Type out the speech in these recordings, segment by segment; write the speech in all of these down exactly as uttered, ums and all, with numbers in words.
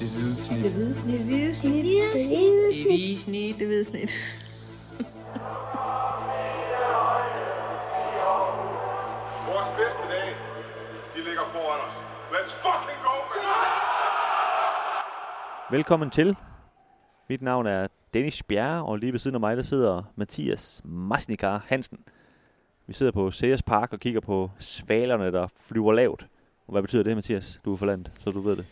Det hvide snit. Det hvide snit. Det hvide snit. Det hvide snit. Det hvide snit. Vores bedste dage, de ligger foran os. Let's fucking go! Velkommen til. Mit navn er Dennis Bjerre, og lige ved siden af mig, der sidder Mathias Maznikar-Hansen. Vi sidder på Ceres Park og kigger på svalerne, der flyver lavt. Og hvad betyder det, Mathias? Du er fra landet, så du ved det.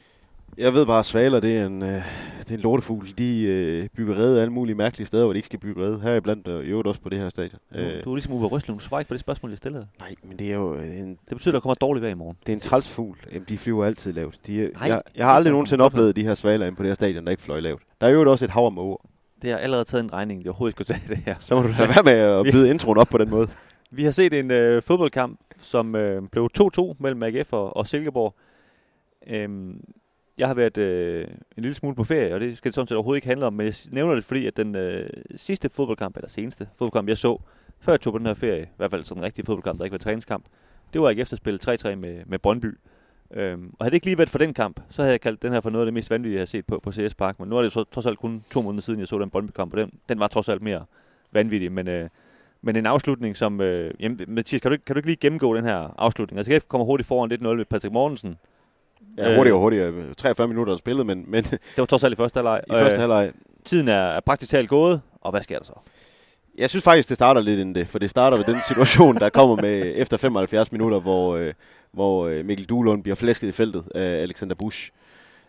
Jeg ved bare, at svaler, det er en, øh, det er en lortefugl. De øh, bygger rede alle mulige mærkelige steder, hvor de ikke skal bygge rede. Her i blandt og øh, i øvrigt også på det her stadion. Du, øh, du er ligesom Uwe Røsler, du svarer ikke på det spørgsmål, jeg stillede. Nej, men det er jo... En, det betyder, at der kommer dårligt vejr i morgen. Det er en trælsfugl. Jamen, de flyver altid lavt. De, Nej, jeg, jeg har aldrig nogensinde oplevet de her svaler inde på det her stadion, der ikke fløj lavt. Der er jo også et hav af måger. Det har allerede taget en regning, det overhovedet skulle tage det her. Så må du da være med at byde introen op på den måde. Vi har set en øh, fodboldkamp, som øh, blev to-to mellem A G F og, og Silkeborg. Øhm, jeg har været øh, en lille smule på ferie, og det skal det sådan set overhovedet ikke handle om, men jeg nævner det, fordi at den øh, sidste fodboldkamp, eller seneste fodboldkamp, jeg så, før jeg tog på den her ferie, i hvert fald sådan en rigtig fodboldkamp, der ikke var træningskamp, det var A G F, der spillede tre-tre med, med Brøndby. Øhm, og havde det ikke lige været for den kamp, så havde jeg kaldt den her for noget af det mest vanvittige, jeg har set på, på Ceres Park, men nu er det så, trods alt kun to måneder siden, jeg så den Brøndby-kamp, og den, den var trods alt mere vanvittig, men... Øh, Men en afslutning, som... Øh, jamen, Mathias, kan du, ikke, kan du ikke lige gennemgå den her afslutning? Altså, A G F kommer hurtigt foran et nul ved Patrick Mortensen. Ja, hurtigt og hurtigt. treogfyrre minutter, der spillede, men, men... Det var trods alt i første halvleg. I øh, første halvleg. Tiden er, er praktisk talt gået, og hvad sker der så? Jeg synes faktisk, det starter lidt inden det, for det starter ved den situation, der kommer med efter femoghalvfjerds minutter, hvor, øh, hvor Mikkel Duelund bliver flæsket i feltet af Alexander Busch.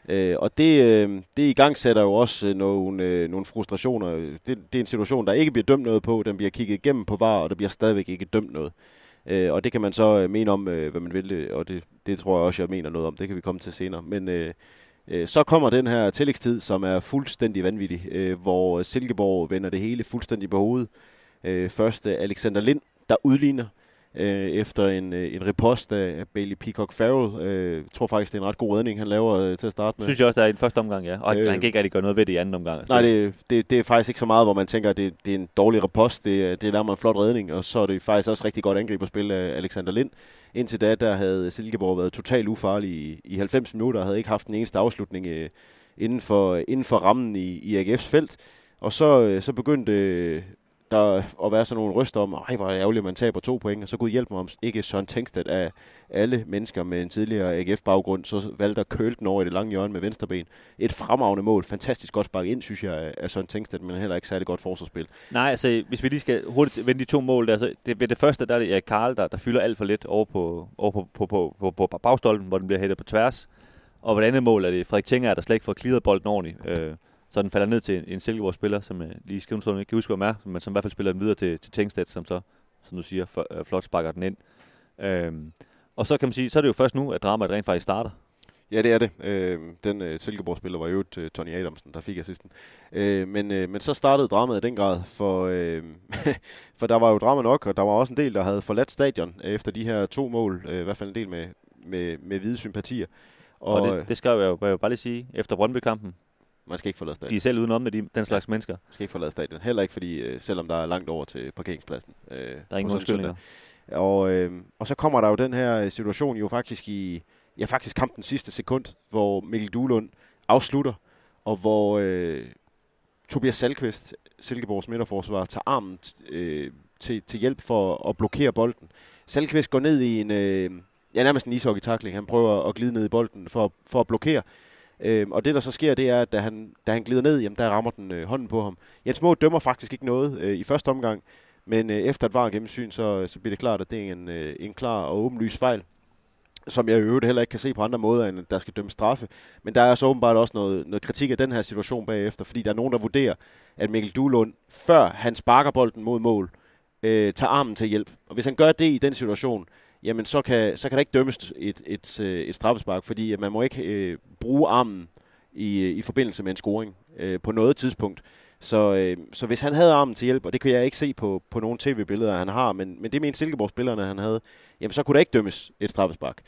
Øh, og det, øh, det igangsætter jo også øh, nogle, øh, nogle frustrationer. Det, det er en situation, der ikke bliver dømt noget på. Den bliver kigget igennem på V A R, og der bliver stadigvæk ikke dømt noget. Øh, og det kan man så øh, mene om, øh, hvad man vil. Og det, det tror jeg også, jeg mener noget om. Det kan vi komme til senere. Men øh, øh, så kommer den her tillægstid, som er fuldstændig vanvittig. Øh, hvor Silkeborg vender det hele fuldstændig på hovedet. Øh, først øh, Alexander Lind, der udligner. Øh, efter en, øh, en ripost af Bailey Peacock Farrell. Øh, jeg tror faktisk, det er en ret god redning, han laver øh, til at starte med. Synes jeg også, der er i den første omgang, ja. Og øh, han kan ikke rigtig gøre noget ved det i anden omgang. Nej, det, det, det er faktisk ikke så meget, hvor man tænker, at det, det er en dårlig ripost. Det, det er nærmere en flot redning, og så er det faktisk også rigtig godt angriberspil af Alexander Lind. Indtil da, der havde Silkeborg været totalt ufarlig i, i halvfems minutter, og havde ikke haft den eneste afslutning øh, inden, for, inden for rammen i, i A G F's felt. Og så, øh, så begyndte... Øh, der at være sådan nogle ryster om, ej, hvor ærgerligt, man taber to point, og så Gud hjælp mig om ikke Søren Tengstedt af alle mennesker med en tidligere A G F-baggrund, så valgte at køle den over i det lange hjørne med venstreben. Et fremragende mål, fantastisk godt sparket ind, synes jeg, af Søren Tengstedt, men heller ikke særlig godt forsvarsspil. Nej, altså, hvis vi lige skal hurtigt vende de to mål der, så det, ved det første, der er det Karl, der, der fylder alt for lidt over på, over på, på, på, på, på, på bagstolpen, hvor den bliver hættet på tværs, og ved det andet mål er det Frederik Tinger, der slet ikke får klidret bolden ordentligt. Øh, Så den falder ned til en Silkeborg-spiller, som jeg lige i skrivende ikke kan huske, hvad er, men som i hvert fald spiller den videre til, til Tengstedt, som så, som du siger, for, øh, flot sparker den ind. Øhm, og så kan man sige, så er det jo først nu, at dramaet rent faktisk starter. Ja, det er det. Øh, den øh, Silkeborg-spiller var jo øh, Tony Adamsen, der fik assisten. Øh, men, øh, men så startede dramaet i den grad, for, øh, for der var jo drama nok, og der var også en del, der havde forladt stadion efter de her to mål, øh, i hvert fald en del med, med, med hvide sympatier. Og, og det, det skal jeg jo bare lige sige, efter Brøndby-kampen. Man skal ikke forlade stadion. De er selv udenom, de, den slags ja, mennesker. Man skal ikke forlade stadion. Heller ikke, fordi øh, selvom der er langt over til parkeringspladsen. Øh, der er ingen undskyldninger. Og, øh, og så kommer der jo den her situation jo faktisk i ja, faktisk kampens sidste sekund, hvor Mikkel Duelund afslutter, og hvor øh, Tobias Salquist, Silkeborgs midterforsvar, tager armen øh, til, til hjælp for at blokere bolden. Salquist går ned i en, øh, ja, nærmest en ishockey-tackling. Han prøver at glide ned i bolden for, for at blokere. Øhm, og det, der så sker, det er, at da han, da han glider ned, jamen, der rammer den øh, hånden på ham. Jens Maae dømmer faktisk ikke noget øh, i første omgang, men øh, efter et V A R gennemsyn, så, så bliver det klart, at det er en, øh, en klar og åbenlys fejl, som jeg i øvrigt heller ikke kan se på andre måder, end at der skal dømmes straffe. Men der er så åbenbart også noget, noget kritik af den her situation bagefter, fordi der er nogen, der vurderer, at Mikkel Duelund, før han sparker bolden mod mål, øh, tager armen til hjælp. Og hvis han gør det i den situation... jamen så kan, så kan der ikke dømmes et, et, et straffespark, fordi man må ikke øh, bruge armen i, i forbindelse med en scoring øh, på noget tidspunkt. Så, øh, så hvis han havde armen til hjælp, og det kan jeg ikke se på, på nogle tv-billeder, han har, men, men det mente Silkeborg-spillerne, han havde, jamen så kunne der ikke dømmes et straffespark.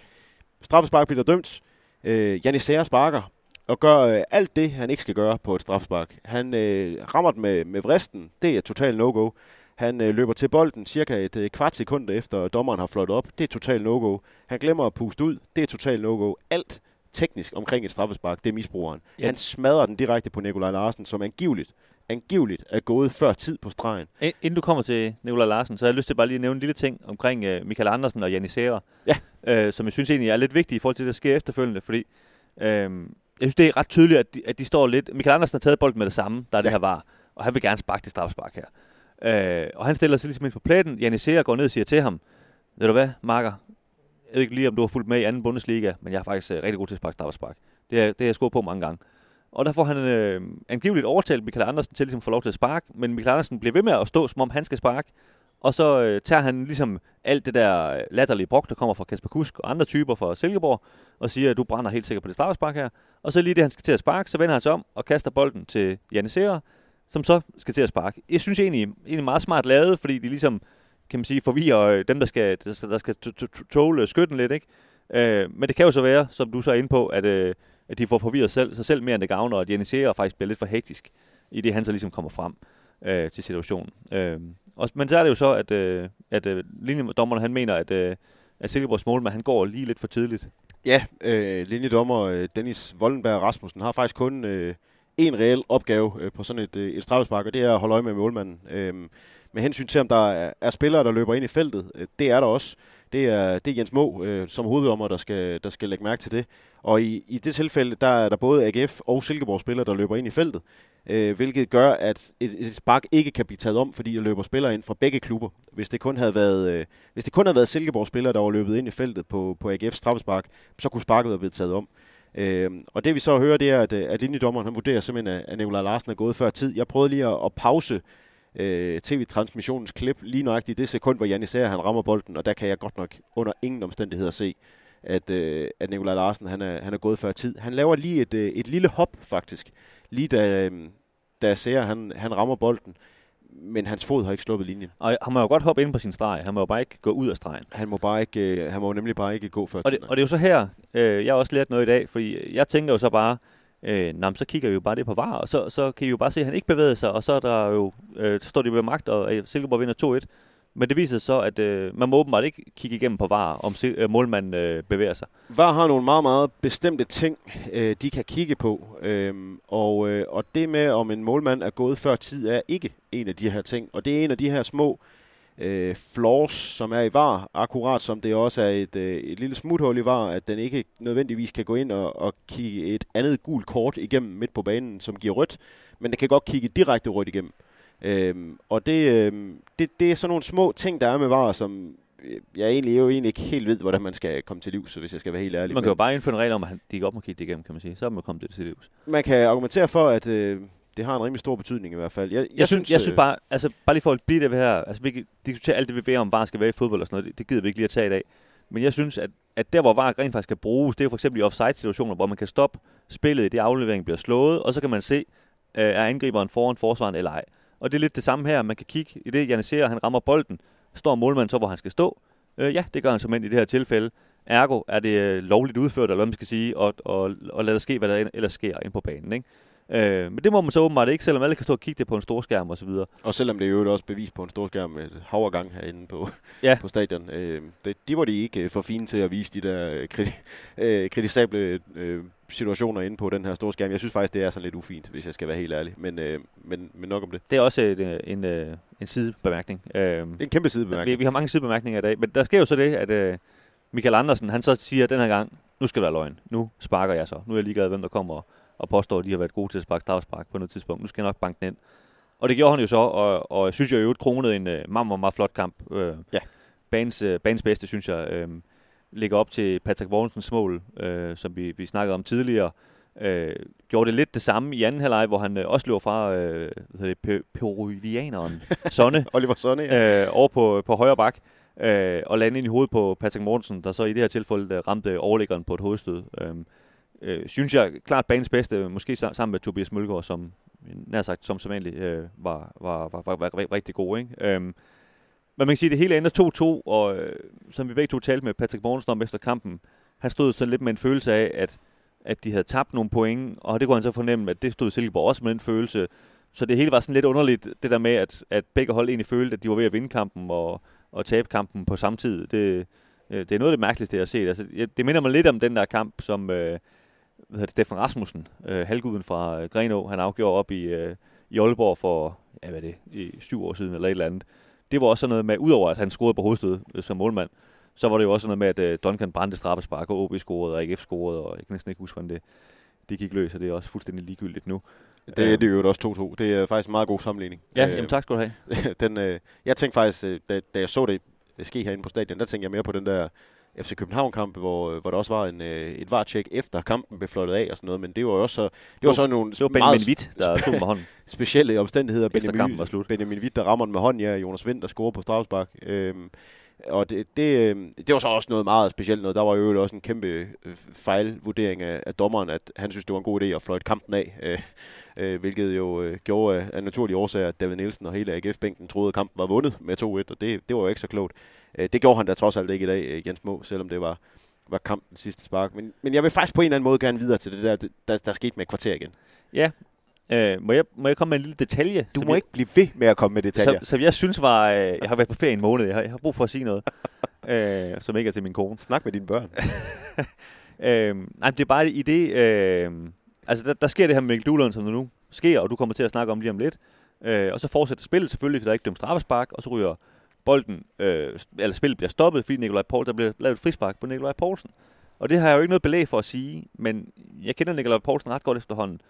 Straffespark bliver der dømt. Øh, Jani Sæger sparker og gør øh, alt det, han ikke skal gøre på et straffespark. Han øh, rammer den med, med vristen. Det er total no-go. Han øh, løber til bolden cirka et øh, kvart sekund efter, dommeren har fløjtet op. Det er total no-go. Han glemmer at puste ud. Det er total no-go. Alt teknisk omkring et straffespark, det er misbrugeren. Ja. Han smadrer den direkte på Nicolai Larsen, som angiveligt, angiveligt er gået før tid på stregen. Inden du kommer til Nicolai Larsen, så har jeg lyst til bare lige at nævne en lille ting omkring øh, Mikael Anderson og Jani Sæger, ja. øh, som jeg synes egentlig er lidt vigtigt i forhold til det, der sker efterfølgende, fordi øh, jeg synes, det er ret tydeligt, at de, at de står lidt... Mikael Anderson har taget bolden med det samme, der er ja. Det her var, og han vil gerne sparke det straffespark her. Øh, og han stiller sig ligesom ind på plætten. Jani Sæger går ned og siger til ham, ved du hvad, Marker? Jeg ved ikke lige, om du har fulgt med i anden Bundesliga, men jeg er faktisk øh, rigtig god til at sparke straffespark. Det har jeg skudt på mange gange. Og der får han øh, angiveligt overtalt Mikael Andersen til at ligesom, få lov til at sparke, men Mikael Andersen bliver ved med at stå, som om han skal sparke. Og så øh, tager han ligesom alt det der latterlige brok, der kommer fra Kasper Kusk og andre typer fra Silkeborg, og siger, at du brænder helt sikkert på det straffespark her. Og så lige det, han skal til at sparke, så vender han sig om og kaster bolden til Jani Sæger, som så skal til at sparke. Jeg synes egentlig, egentlig meget smart lavet, fordi de ligesom, kan man sige, forvirrer dem, der skal, der skal tåle skytten lidt, ikke? Øh, men det kan jo så være, som du så er inde på, at, øh, at de får forvirret selv, sig selv mere, end det gavner, og at Jani Sæger faktisk bliver lidt for hektisk, i det han så ligesom kommer frem øh, til situationen. Øh, og, men så er det jo så, at, øh, at øh, linjedommeren, han mener, at, øh, at Silkeborgs målmand, han går lige lidt for tidligt. Ja, øh, linjedommer øh, Dennis Vollenberg Rasmussen har faktisk kun... Øh en reel opgave øh, på sådan et, øh, et straffespark, og det er at holde øje med målmanden. Øhm, med hensyn til, om der er, er spillere, der løber ind i feltet, øh, det er der også. Det er, det er Jens Maae øh, som hoveddommer, der skal, der skal lægge mærke til det. Og i, i det tilfælde, der er der både A G F og Silkeborg spillere, der løber ind i feltet, øh, hvilket gør, at et, et spark ikke kan blive taget om, fordi der løber spillere ind fra begge klubber. Hvis det kun havde været, øh, hvis det kun havde været Silkeborg spillere, der var løbet ind i feltet på, på A G F's straffespark, så kunne sparket have været taget om. Øhm, og det vi så hører, det er, at, at linjedommeren han vurderer simpelthen, at Nicolai Larsen er gået før tid. Jeg prøvede lige at, at pause øh, tv-transmissionens klip lige nøjagtigt i det sekund, hvor Jani Sæger han rammer bolden, og der kan jeg godt nok under ingen omstændigheder se, at, øh, at Nicolai Larsen han er, han er gået før tid. Han laver lige et, øh, et lille hop faktisk, lige da, øh, da Sæger han, han rammer bolden. Men hans fod har ikke sluppet linjen. Og han må jo godt hoppe ind på sin streg. Han må jo bare ikke gå ud af stregen. Han må bare ikke. Øh, han må jo nemlig bare ikke gå før. Og det, og det er jo så her. Øh, jeg har også lært noget i dag, fordi jeg tænker jo så bare, øh, nam så kigger vi jo bare det på V A R, og så så kan I jo bare se, at han ikke bevæger sig, og så er der jo øh, står de ved magt, og Silkeborg vinder to et. Men det viser så, at øh, man må åbenbart ikke kigge igennem på V A R, om se, øh, målmanden øh, bevæger sig. V A R har nogle meget, meget bestemte ting, øh, de kan kigge på. Øhm, og, øh, og det med, om en målmand er gået før tid, er ikke en af de her ting. Og det er en af de her små øh, flaws, som er i V A R, akkurat som det også er et, øh, et lille smuthul i V A R, at den ikke nødvendigvis kan gå ind og, og kigge et andet gult kort igennem midt på banen, som giver rødt. Men den kan godt kigge direkte rødt igennem. Øhm, og det, øhm, det, det er sådan nogle små ting, der er med V A R, som jeg egentlig, jo egentlig ikke helt ved, hvordan man skal komme til livs, hvis jeg skal være helt ærlig. Man kan jo bare indføre en regel om, at de ikke op må kigge det igennem, kan man sige. Så er man kommet til det til livs. Man kan argumentere for, at øh, det har en rimelig stor betydning i hvert fald. Jeg, jeg, jeg, synes, jeg øh, synes bare, altså bare lige for at blive det her, altså vi kan diskutere alt det, vi beder om, V A R skal være i fodbold og sådan noget, det, det gider vi ikke lige at tage i dag. Men jeg synes, at, at der, hvor V A R rent faktisk skal bruges, det er jo for eksempel i offside-situationer, hvor man kan stoppe spillet i det aflevering bliver slået, og så kan man se, øh, er angriberen foran forsvaren eller ej. Og det er lidt det samme her. Man kan kigge i det, Jani Sæger, han rammer bolden. Står målmanden så, hvor han skal stå? Øh, ja, det gør han som end i det her tilfælde. Ergo er det øh, lovligt udført, eller hvad man skal sige, og, og, og lad det ske, hvad der ellers sker ind på banen. Ikke? Øh, men det må man så åbenbart ikke, selvom alle kan stå og kigge det på en storskærm og så videre. Og selvom det er jo også bevis på en storskærm med et hav og gang herinde på, ja. På stadion. Øh, det, de var de ikke for fine til at vise de der kriti- øh, kritisable øh, situationer inde på den her storskærm. Jeg synes faktisk, det er sådan lidt ufint, hvis jeg skal være helt ærlig. Men, øh, men, men nok om det. Det er også et, en, en, en sidebemærkning. Øh, det er en kæmpe sidebemærkning. Vi, vi har mange sidebemærkninger i dag, men der sker jo så det, at øh, Mikael Andersen, han så siger den her gang, nu skal der være løgn. Nu sparker jeg så. Nu er jeg ligeglad, hvem der kommer og påstår, at de har været gode til at sparke straffespark på noget tidspunkt. Nu skal jeg nok banke den ind. Og det gjorde han jo så, og, og synes jeg jo et kronet en øh, meget, meget, meget flot kamp. Øh, ja. Banens, øh, banens bedste, synes jeg, øh, ligger op til Patrick Mortensens mål, øh, som vi, vi snakkede om tidligere. Øh, gjorde det lidt det samme i anden halvleg, hvor han øh, også løber fra øh, peruvianeren Sonne. Oliver Sonne, ja. øh, over på, på højre bak, øh, og lande ind i hovedet på Patrick Mortensen, der så i det her tilfælde ramte overliggeren på et hovedstød. Øh, Øh, synes jeg klart banens bedste, måske sammen med Tobias Møllgaard, som nær sagt som sædvanlig øh, var, var, var, var, var rigtig god. Ikke? Øhm, men man kan sige, at det hele ender to to, og øh, som vi begge to talte med Patrick Mortensen om efter kampen, han stod sådan lidt med en følelse af, at, at de havde tabt nogle point, og det kunne han så fornemme, at det stod Silkeborg også med en følelse. Så det hele var sådan lidt underligt, det der med, at, at begge hold egentlig følte, at de var ved at vinde kampen og, og tabe kampen på samme tid. Det, øh, det er noget af det mærkeligste, jeg har set. Altså, jeg, det minder mig lidt om den der kamp, som... Øh, hvad hedder det, Stefan Rasmussen, øh, halvguden fra øh, Grenå, han afgjorde op i, øh, i Aalborg for, ja, hvad det, i syv år siden eller et eller andet. Det var også sådan noget med, udover at han scorede på hovedstød øh, som målmand, så var det jo også sådan noget med, at øh, Duncan brændte straffespark, og O B scorede, og A G F scorede, og jeg kan næsten ikke huske, hvordan det, det gik løs, og det er også fuldstændig ligegyldigt nu. Det, øh, det er jo også to-to. Det er faktisk en meget god sammenligning. Ja, øh, jamen tak skal du have. den, øh, jeg tænkte faktisk, da, da jeg så det ske herinde på stadion, der tænkte jeg mere på den der F C København-kamp, hvor, hvor der også var en, et V A R-check efter kampen blev fløjtet af og sådan noget, men det var jo også det var så nogle det var Benjamin Witt, der tog med hånden. Specielle omstændigheder. Benjamin, Benjamin Witt, der rammer den med hånden, ja, Jonas Wind, der scorer på straffespark. Øhm, og det, det, det var så også noget meget specielt noget. Der var jo også en kæmpe fejlvurdering af, af dommeren, at han synes, det var en god idé at fløjte kampen af, øh, øh, hvilket jo øh, gjorde af, af naturlige årsager, at David Nielsen og hele A G F-bænken troede, at kampen var vundet med to-et, og det, det var jo ikke så klogt. Det gjorde han da trods alt ikke i dag, Jens Maae, selvom det var, var kampens sidste spark. Men, men jeg vil faktisk på en eller anden måde gerne videre til det der, der, der, der skete med et kvarter igen. Ja, øh, må, jeg, må jeg komme med en lille detalje? Du må jeg, ikke blive ved med at komme med detaljer. Som jeg synes var, øh, jeg har været på ferie en måned, jeg har, jeg har brug for at sige noget, øh, som ikke er til min kone. Snak med dine børn. øh, nej, det er bare i det, øh, altså der, der sker det her med Mikkel Duelund, som der nu sker, og du kommer til at snakke om lige om lidt. Øh, og så fortsætter spillet selvfølgelig, for der er ikke dømt straffespark, og så ryger bolden, øh, eller spillet bliver stoppet, fordi Nicolai Poulsen, der bliver lavet et frispark på Nicolai Poulsen. Og det har jeg jo ikke noget belæg for at sige, men jeg kender Nicolai Poulsen ret godt efterhånden.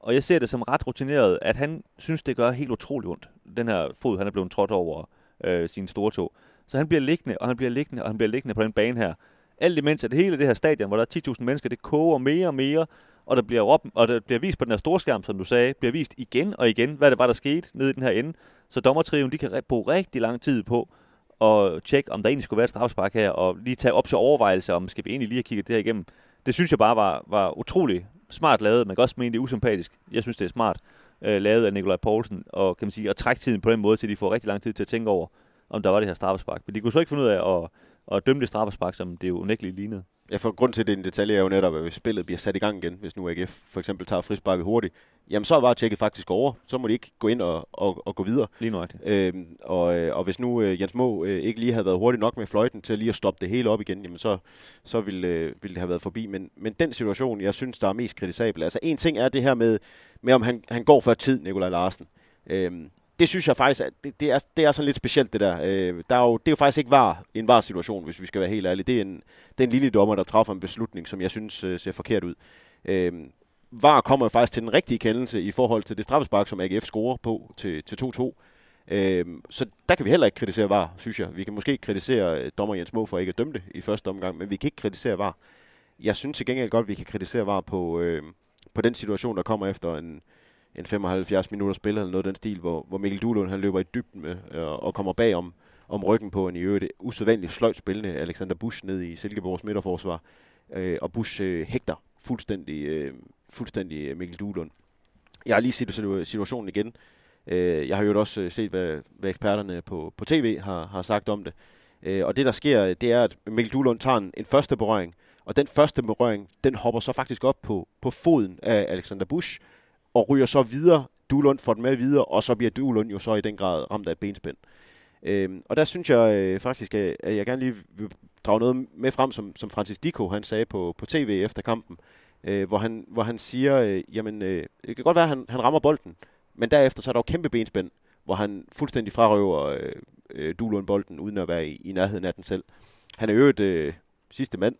Og jeg ser det som ret rutineret, at han synes, det gør helt utroligt ondt. Den her fod, han er blevet trådt over øh, sine store tog. Så han bliver liggende, og han bliver liggende, og han bliver liggende på den bane her. Alt imens, at hele det her stadion, hvor der er ti tusind mennesker, det koger mere og mere, og der bliver op, og der bliver vist på den her storskærm, som du sagde, bliver vist igen og igen, hvad det var, der skete nede i den her ende. Så dommertriven, de kan bruge rigtig lang tid på at tjekke, om der egentlig skulle være et straffespark her, og lige tage op til overvejelser, om skal vi egentlig lige kigge det her igennem. Det synes jeg bare var, var utrolig smart lavet. Man kan også mene, det er usympatisk. Jeg synes, det er smart øh, lavet af Nicolai Poulsen, og kan man sige, at trække tiden på den måde, til de får rigtig lang tid til at tænke over, om der var det her straffespark. Men de kunne så ikke finde ud af at, at dømme det straffespark, som det jo unægteligt lignede. Ja, for grund til, det er en detalje, er jo netop, at hvis spillet bliver sat i gang igen, hvis nu A G F for eksempel tager frisparket hurtigt, jamen så var tjekket faktisk over, så må de ikke gå ind og, og, og gå videre. Lige nu rigtigt. Øhm, og, og hvis nu Jens Maae ikke lige havde været hurtigt nok med fløjten til lige at stoppe det hele op igen, jamen så, så ville, ville det have været forbi. Men, men den situation, jeg synes, der er mest kritisabel, altså en ting er det her med, med om han, han går før tid, Nicolai Larsen. Øhm, Det synes jeg faktisk, at det, det, er, det er sådan lidt specielt det der. Øh, der er jo, det er jo faktisk ikke var, en var situation, hvis vi skal være helt ærlige. Det er en, det er en lille dommer, der træffer en beslutning, som jeg synes øh, ser forkert ud. Øh, var kommer faktisk til den rigtige kendelse i forhold til det straffespark, som A G F scorer på til, til to-to. Øh, så der kan vi heller ikke kritisere V A R, synes jeg. Vi kan måske kritisere dommer Jens Maae for ikke at dømme det i første omgang, men vi kan ikke kritisere V A R. Jeg synes til gengæld godt, at vi kan kritisere V A R på, øh, på den situation, der kommer efter en... en femoghalvfjerds minutter spil eller noget af den stil, hvor, hvor Mikkel Duelund han løber i dybden med, øh, og kommer bag om, om ryggen på en i øvrigt usædvanligt sløjt spillende Alexander Busch ned i Silkeborgs midterforsvar, øh, og Busch øh, hægter fuldstændig, øh, fuldstændig Mikkel Duelund. Jeg har lige set situationen igen. Øh, jeg har jo også set, hvad, hvad eksperterne på, på T V har, har sagt om det. Øh, og det, der sker, det er, at Mikkel Duelund tager en, en første berøring, og den første berøring, den hopper så faktisk op på, på foden af Alexander Busch, og ryger så videre, Duelund får den med videre, og så bliver Duelund jo så i den grad ramt af et benspænd. Øhm, og der synes jeg øh, faktisk, at jeg gerne lige vil drage noget med frem, som, som Francis Dico han sagde på, på T V efter kampen, øh, hvor, han, hvor han siger, øh, jamen øh, det kan godt være, at han, han rammer bolden, men derefter så er der jo kæmpe benspænd, hvor han fuldstændig frarøver øh, øh, Duelund bolden, uden at være i, i nærheden af den selv. Han er jo et øh, sidste mand,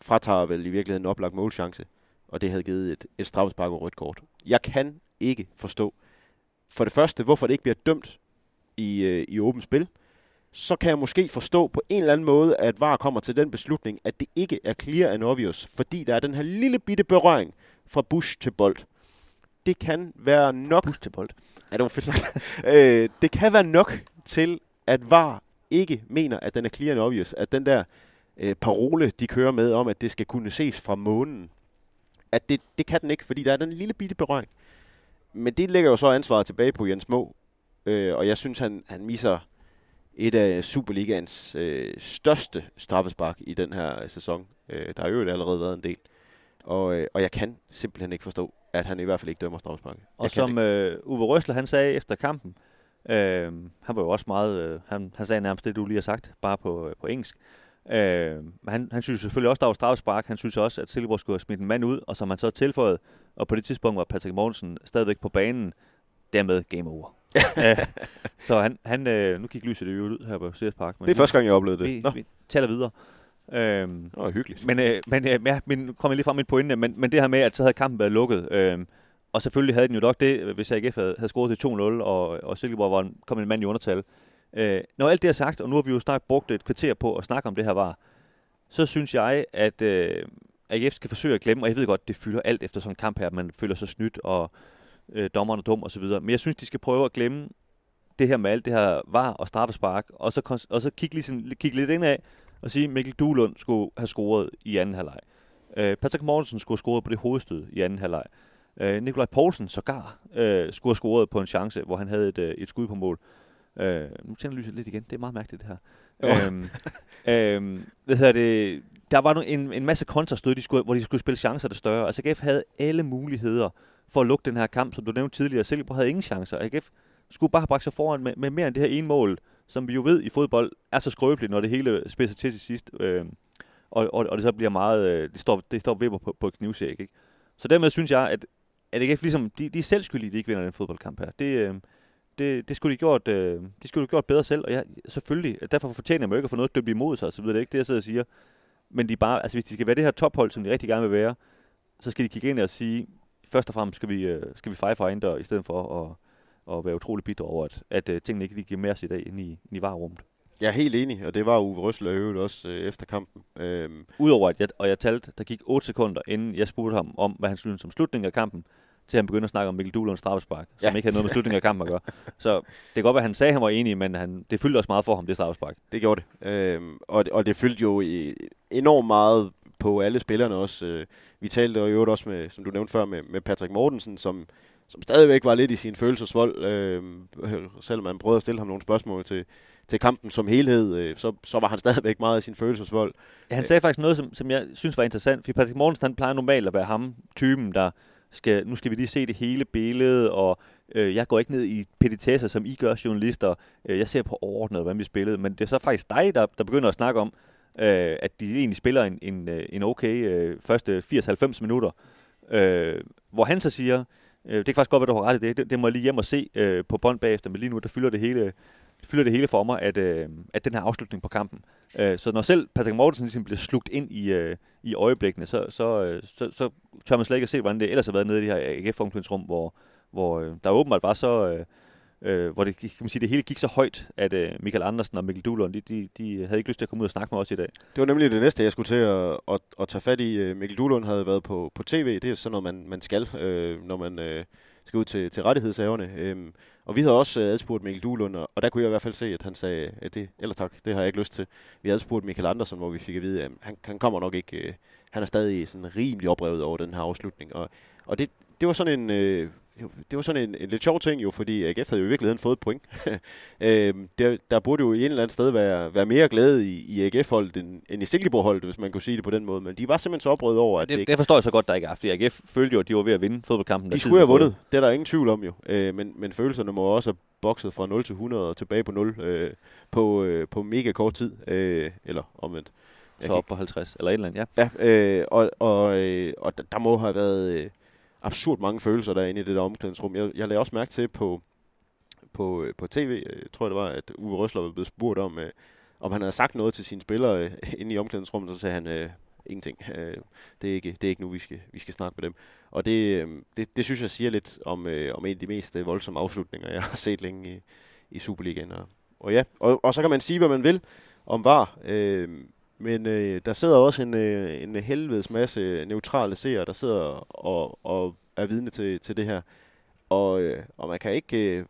fratager vel i virkeligheden en oplagt målchance, og det havde givet et, et straffespark og rødt kort. Jeg kan ikke forstå, for det første, hvorfor det ikke bliver dømt i, øh, i åbent spil. Så kan jeg måske forstå på en eller anden måde, at V A R kommer til den beslutning, at det ikke er clear and obvious, fordi der er den her lille bitte berøring fra Busch til bold. Det kan være nok... Busch til bold. Ja, det var fedt sagt. øh, det kan være nok til, at V A R ikke mener, at den er clear and obvious, at den der øh, parole, de kører med om, at det skal kunne ses fra månen, at det, det kan den ikke, fordi der er den lille bitte berøring. Men det lægger jo så ansvaret tilbage på Jens Maae, øh, og jeg synes, han, han misser et af Superligaens øh, største straffespark i den her sæson. Øh, der har jo allerede været en del, og, øh, og jeg kan simpelthen ikke forstå, at han i hvert fald ikke dømmer straffesparket. Og som øh, Uwe Røsler, han sagde efter kampen, øh, han var jo også meget, øh, han, han sagde nærmest det, du lige har sagt, bare på, øh, på engelsk, Øh, han, han synes selvfølgelig også, der var straffespark. Han synes også, at Silkeborg skulle have smidt en mand ud, og som han så tilføjede. Og på det tidspunkt var Patrick Mortensen stadigvæk på banen. Dermed game over. Æh, så han, han øh, nu gik lyset det jo ud her på Ceres Park. Men det er første gang, jeg oplevede det. Vi, Nå. vi taler videre. Øhm, det var hyggeligt. Men, øh, men øh, ja, min, kom jeg lige frem min pointe, men, men det her med, at så havde kampen været lukket. Øh, og selvfølgelig havde den jo nok det, hvis A G F havde, havde scoret til to nul, og, og Silkeborg var en, kom en mand i undertal. Øh, når alt det er sagt, og nu har vi jo snart brugt et kvarter på at snakke om det her V A R, så synes jeg, at øh, A G F skal forsøge at glemme, og jeg ved godt, det fylder alt efter sådan en kamp her, man føler sig snydt, og øh, dommeren er dum osv., men jeg synes, de skal prøve at glemme det her med alt det her V A R og straffespark, og så, og så kigge, ligesom, kigge lidt indad og sige, at Mikkel Duelund skulle have scoret i anden halvleg. Øh, Patrick Mortensen skulle have scoret på det hovedstød i anden halvleg. Øh, Nicolai Poulsen sågar øh, skulle have scoret på en chance, hvor han havde et, øh, et skud på mål. Øh, nu tænder lyset lidt igen. Det er meget mærkeligt, det her. øhm, øhm, hvad hedder det? Der var en, en masse kontrastød, de skulle, hvor de skulle spille chancer, der større. Altså, A G F havde alle muligheder for at lukke den her kamp, som du nævnte tidligere. Silkeborg havde ingen chancer. A G F skulle bare have bragt sig foran med, med mere end det her ene mål, som vi jo ved i fodbold er så skrøbeligt, når det hele spidser til til sidst. Øhm, og, og, og det så bliver meget... Øh, det står, det står vipper på, på et knivsæk, ikke? Så dermed synes jeg, at, at A G F ligesom... De, de er selv skyldige, de ikke vinder den fodboldkamp her. Det... Øh, Det, det skulle de gjort, øh, de skulle de gjort bedre selv, og jeg, selvfølgelig, derfor fortjener jeg mig ikke at få noget dømt imod sig, så videre, det er ikke det, jeg sidder og siger. Men de bare, altså, hvis de skal være det her tophold, som de rigtig gerne vil være, så skal de kigge ind og sige, først og fremmest skal vi, øh, skal vi feje for egen dør, i stedet for at, at være utrolig bitter over, at, at øh, tingene ikke lige giver mere sig i dag, end i, i varerummet. Jeg er helt enig, og det var Uwe Røsler øvet også øh, efter kampen. Øhm. Udover, at jeg, og jeg talte, der gik otte sekunder, inden jeg spurgte ham om, hvad han synes som slutningen af kampen, til han begyndte at snakke om Mikkel Duelunds straffespark, som ja. ikke havde noget med slutningen af kampen at gøre. Så det kan godt være, han sagde, han var enig, men han, det fyldte også meget for ham, det straffespark. Det gjorde det. Øhm, og, og det fyldte jo i, enormt meget på alle spillerne også. Vi talte jo i øvrigt også med, som du nævnte før, med, med Patrick Mortensen, som, som stadigvæk var lidt i sin følelsesvold. Øhm, selvom man prøvede at stille ham nogle spørgsmål til, til kampen som helhed, øh, så, så var han stadigvæk meget i sin følelsesvold. Ja, han sagde øh. faktisk noget, som, som jeg synes var interessant, fordi Patrick Mortensen, han plejer normalt at være ham, typen, der Skal, nu skal vi lige se det hele billede, og øh, jeg går ikke ned i petitesser, som I gør, journalister. Øh, jeg ser på overordnet, hvordan vi spillede, men det er så faktisk dig, der, der begynder at snakke om, øh, at de egentlig spiller en, en, en okay øh, første firs til halvfems minutter. Øh, hvor han så siger, øh, det kan faktisk godt være, du har ret i det, det, det må jeg lige hjem og se øh, på bånd bagefter, men lige nu, der fylder det hele, fylder det hele for mig, at, øh, at den her afslutning på kampen. Øh, så når selv Patrick Mortensen ligesom bliver slugt ind i, øh, i øjeblikkene, så, så, øh, så, så tør man slet ikke at se, hvordan det ellers har været nede i det her A G F-omklædningsrum, hvor, hvor øh, der åbenbart var så... Øh, øh, hvor det, kan man sige, det hele gik så højt, at øh, Mikael Anderson og Mikkel Duelund, de, de, de havde ikke lyst til at komme ud og snakke med os i dag. Det var nemlig det næste, jeg skulle til at, at, at tage fat i. Mikkel Duelund havde været på, på tv. Det er sådan noget, man, man skal, øh, når man... Øh skal ud til, til rettighedshaverne. Øhm, og vi havde også øh, adspurgt Mikkel Duelund, og, og der kunne jeg i hvert fald se, at han sagde, at det, ellers tak, det har jeg ikke lyst til. Vi havde adspurgt Mikael Anderson, hvor vi fik at vide, at han, han kommer nok ikke, øh, han er stadig sådan rimelig oprevet over den her afslutning. Og, og det, det var sådan en... Øh, det var sådan en, en lidt sjov ting jo, fordi A G F havde jo i virkeligheden fået et point. øhm, der, der burde jo i en eller anden sted være, være mere glæde i, i A G F-holdet end, end i Silkeborg-holdet, hvis man kunne sige det på den måde. Men de var simpelthen så oprøvet over, at det, det ikke... Det forstår jeg så godt, der ikke er, fordi A G F følte jo, at de var ved at vinde fodboldkampen. De skulle have vundet. Det er der ingen tvivl om jo. Øh, men, men følelserne må også have bokset fra nul til hundrede og tilbage på nul øh, på, øh, på mega kort tid. Øh, eller omvendt. Jeg så op på halvtreds eller et eller andet, ja. Ja, øh, og, og, øh, og der må have været... Øh, absurd mange følelser derinde i det der omklædningsrum. Jeg, jeg lagde også mærke til på, på, på tv, tror jeg det var, at Uwe Røsler var blevet spurgt om, øh, om han havde sagt noget til sine spillere øh, inde i omklædningsrummet, så sagde han, øh, ingenting. Øh, det, er ikke, det er ikke nu, vi skal, vi skal snakke med dem. Og det, øh, det, det synes jeg siger lidt om, øh, om en af de mest øh, voldsomme afslutninger, jeg har set længe i, i Superligaen. Og, og ja, og, og så kan man sige, hvad man vil om V A R. Øh, Men øh, der sidder også en, øh, en helvedes masse neutrale seere, der sidder og, og er vidne til, til det her. Og, øh, og man kan ikke... Øh,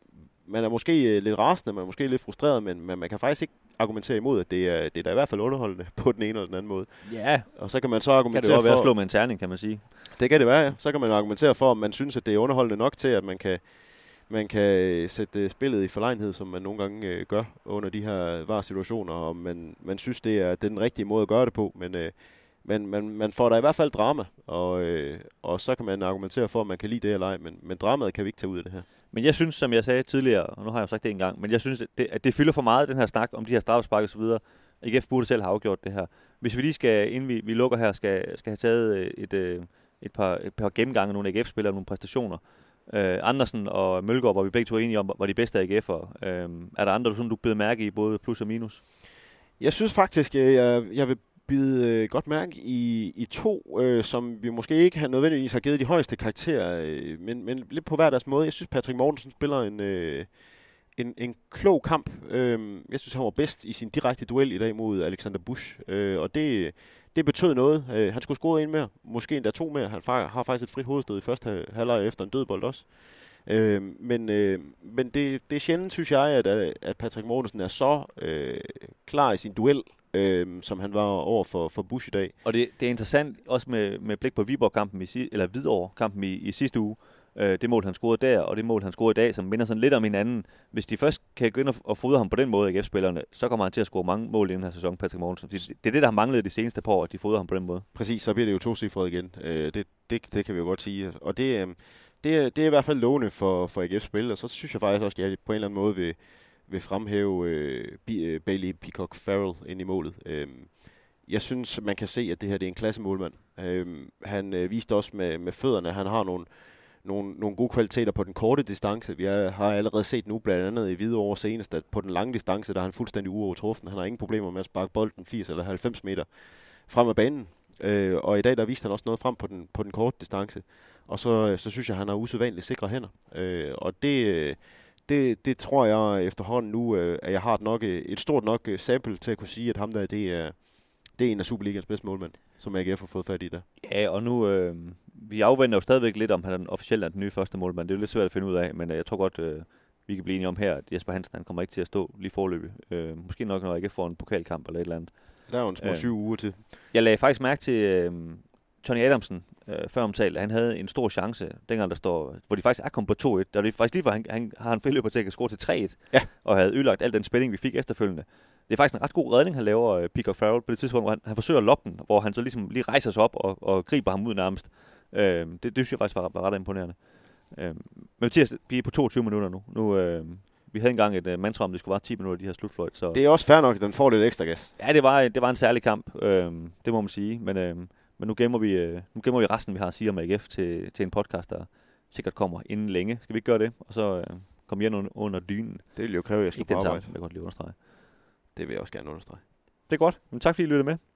man er måske lidt rasende, man er måske lidt frustreret, men man, man kan faktisk ikke argumentere imod, at det er, det er da i hvert fald underholdende på den ene eller den anden måde. Ja. Og så kan man så argumentere for... Kan det jo være at slå med en terning, kan man sige. Det kan det være, ja. Så kan man argumentere for, om man synes, at det er underholdende nok til, at man kan... Man kan sætte spillet i forlegenhed, som man nogle gange øh, gør under de her V A R-situationer, og man, man synes, det er, det er den rigtige måde at gøre det på, men øh, man, man, man får der i hvert fald drama, og, øh, og så kan man argumentere for, at man kan lide det eller ej, men, men dramaet kan vi ikke tage ud af det her. Men jeg synes, som jeg sagde tidligere, og nu har jeg jo sagt det engang, men jeg synes, at det, at det fylder for meget, den her snak om de her straffespark og så videre, A G F burde selv have afgjort det her. Hvis vi lige skal, inden vi, vi lukker her, skal, skal have taget et, et, et, par, et par gennemgange af nogle A G F-spillere, nogle præstationer. Øh, Andersen og Møllgaard, hvor vi begge to enige om, var de bedste A G F'ere. Øh, er der andre, som du beder mærke i, både plus og minus? Jeg synes faktisk, jeg, jeg vil bide godt mærke i, i to, øh, som vi måske ikke har nødvendigvis har givet de højeste karakterer, øh, men, men lidt på hver deres måde. Jeg synes, Patrick Mortensen spiller en... Øh, En, en klog kamp. Øh, jeg synes, han var bedst i sin direkte duel i dag mod Alexander Busch, øh, og det, det betød noget. Øh, han skulle score en mere, måske endda to mere. Han far, har faktisk et frit hovedstød i første halvleg efter en dødbold også. Øh, men øh, men det, det er sjældent, synes jeg, at, at Patrick Mortensen er så øh, klar i sin duel, øh, som han var over for, for Busch i dag. Og det, det er interessant, også med, med blik på Viborg-kampen i, eller Hvidovre-kampen i, i sidste uge, det mål, han scorede der, og det mål, han scorede i dag, som minder sådan lidt om hinanden. Hvis de først kan gå ind og fodre ham på den måde, A G F-spillerne, så kommer han til at score mange mål i den her sæson, Patrick Mortensen. Det er det, der har manglet de seneste par år, at de fodrer ham på den måde. Præcis, så bliver det jo tocifret igen. Det, det, det kan vi jo godt sige. Og det, det, det er i hvert fald lovende for, for A G F-spil, og så synes jeg faktisk også, at jeg på en eller anden måde vil, vil fremhæve uh, Bailey Peacock Farrell ind i målet. Uh, jeg synes, man kan se, at det her det er en klassemålmand. Uh, han uh, viste også med, med fødderne, han har nogle Nogle, nogle gode kvaliteter på den korte distance. Vi er, har allerede set nu blandt andet i Hvidovre senest, at på den lange distance, der er han fuldstændig uovertruffen. Han har ingen problemer med at sparke bolden firs eller halvfems meter frem af banen. Øh, og i dag, der viste han også noget frem på den, på den korte distance. Og så, så synes jeg, han har usædvanligt sikre hænder. Øh, og det, det, det tror jeg efterhånden nu, at jeg har et, nok, et stort nok sample til at kunne sige, at ham der, det er... Det er en af Superligans bedste målmænd, som A G F har fået fat i der. Ja, og nu, øh, vi afventer jo stadigvæk lidt, om han officielt er den nye første målmand. Det er jo lidt svært at finde ud af, men jeg tror godt, øh, vi kan blive enige om her, at Jesper Hansen han kommer ikke til at stå lige forløbig. Øh, måske nok, når A G F får en pokalkamp eller et eller andet. Der er jo en små øh, syv uger til. Jeg lagde faktisk mærke til øh, Tony Adamsen, øh, før omtalt. Han havde en stor chance, dengang der står, hvor de faktisk er kommet på to et. Der var faktisk lige, hvor han, han har en friløber til at score til tre et, ja. Og havde ødelagt al den spænding, vi fik efterfølgende. Det er faktisk en ret god redning, han laver, Peacock Farrell, på det tidspunkt, hvor han, han forsøger at loppe den, hvor han så ligesom lige rejser sig op og, og griber ham ud nærmest. Øh, det, det synes jeg faktisk var, var ret imponerende. Øh, men Mathias, vi er på toogtyve minutter nu. nu øh, vi havde engang et øh, mantra om, det skulle være ti minutter, de her slutfløjt. Så. Det er også fair nok, at den får lidt ekstra gas. Ja, det var, det var en særlig kamp, øh, det må man sige. Men, øh, men nu, gemmer vi, øh, nu gemmer vi resten, vi har at sige om A G F, til, til en podcast, der sikkert kommer inden længe. Skal vi ikke gøre det? Og så øh, komme hjem under, under dynen. Det vil jo kræve, at jeg skal ikke på arbejde. Ikke den sammen, jeg kan godt lige understrege. Det vil jeg også gerne understrege. Det er godt. Men tak fordi I lyttede med.